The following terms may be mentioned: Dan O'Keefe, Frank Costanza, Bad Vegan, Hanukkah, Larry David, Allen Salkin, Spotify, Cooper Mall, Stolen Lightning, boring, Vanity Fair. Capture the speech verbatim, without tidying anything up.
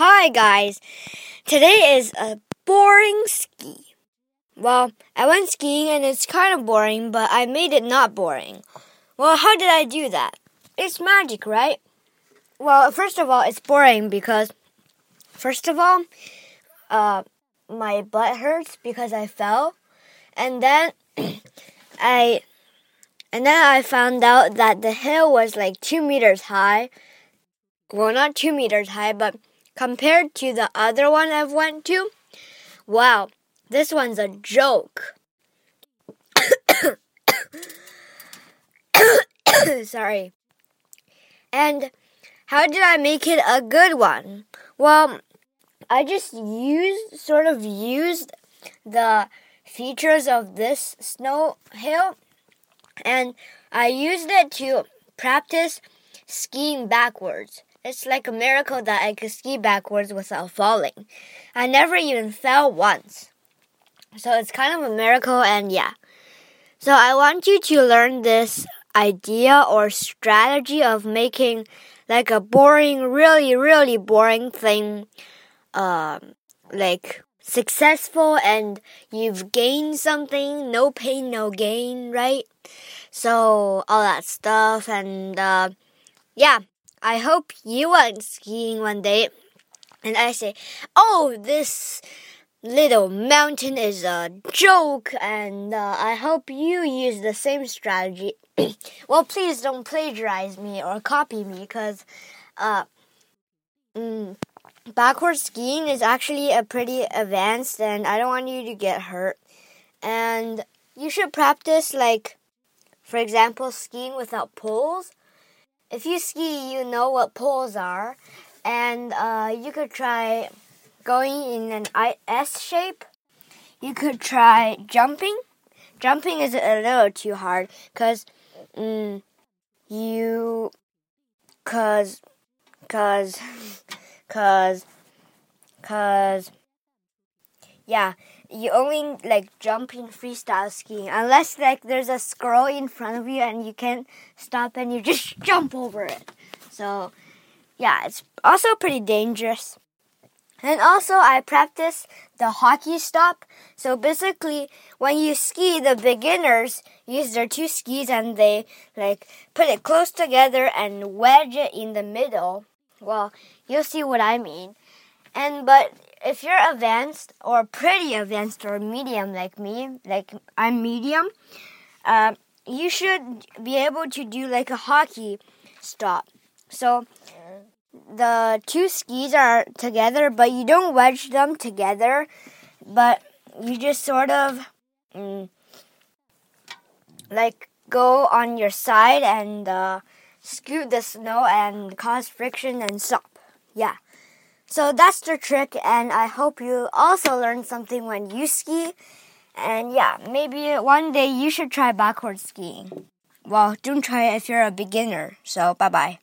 Hi guys, today is a boring ski. Well, I went skiing and it's kind of boring, but I made it not boring. Well, how did I do that? It's magic, right? Well, first of all, it's boring because, first of all, uh, my butt hurts because I fell. And then I, and then I found out that the hill was like two meters high. Well, not two meters high, but...Compared to the other one I've went to, wow, this one's a joke. Sorry. And how did I make it a good one? Well, I just used, sort of used the features of this snow hill, and I used it to practice skiing backwards.It's like a miracle that I could ski backwards without falling. I never even fell once. So it's kind of a miracle, and yeah. So I want you to learn this idea or strategy of making like a boring, really, really boring thing, um, like successful, and you've gained something, no pain, no gain, right? So all that stuff, and uh, yeah.I hope you went skiing one day, and I say, oh, this little mountain is a joke, and uh, I hope you use the same strategy. Well, please don't plagiarize me or copy me, because uh, mm, backward skiing is actually a pretty advanced, and I don't want you to get hurt. And you should practice, like, for example, skiing without poles.If you ski, you know what poles are, and uh, you could try going in an S shape. You could try jumping. Jumping is a little too hard because mm, you, cause, cause, cause, cause, yeah, you only like jump in freestyle skiing unless like there's a squirrel in front of you and you can't stop and you just jump over it. So yeah, it's also pretty dangerous. And also I practice the hockey stop. So basically when you ski, the beginners use their two skis and they like put it close together and wedge it in the middle. Well, you'll see what I mean. And but...If you're advanced or pretty advanced or medium like me, like I'm medium, uh, you should be able to do like a hockey stop. So the two skis are together, but you don't wedge them together, but you just sort of mm, like go on your side and uh, scoot the snow and cause friction and stop. Yeah.So that's the trick, and I hope you also learn something when you ski. And yeah, maybe one day you should try backward skiing. Well, don't try it if you're a beginner. So bye-bye.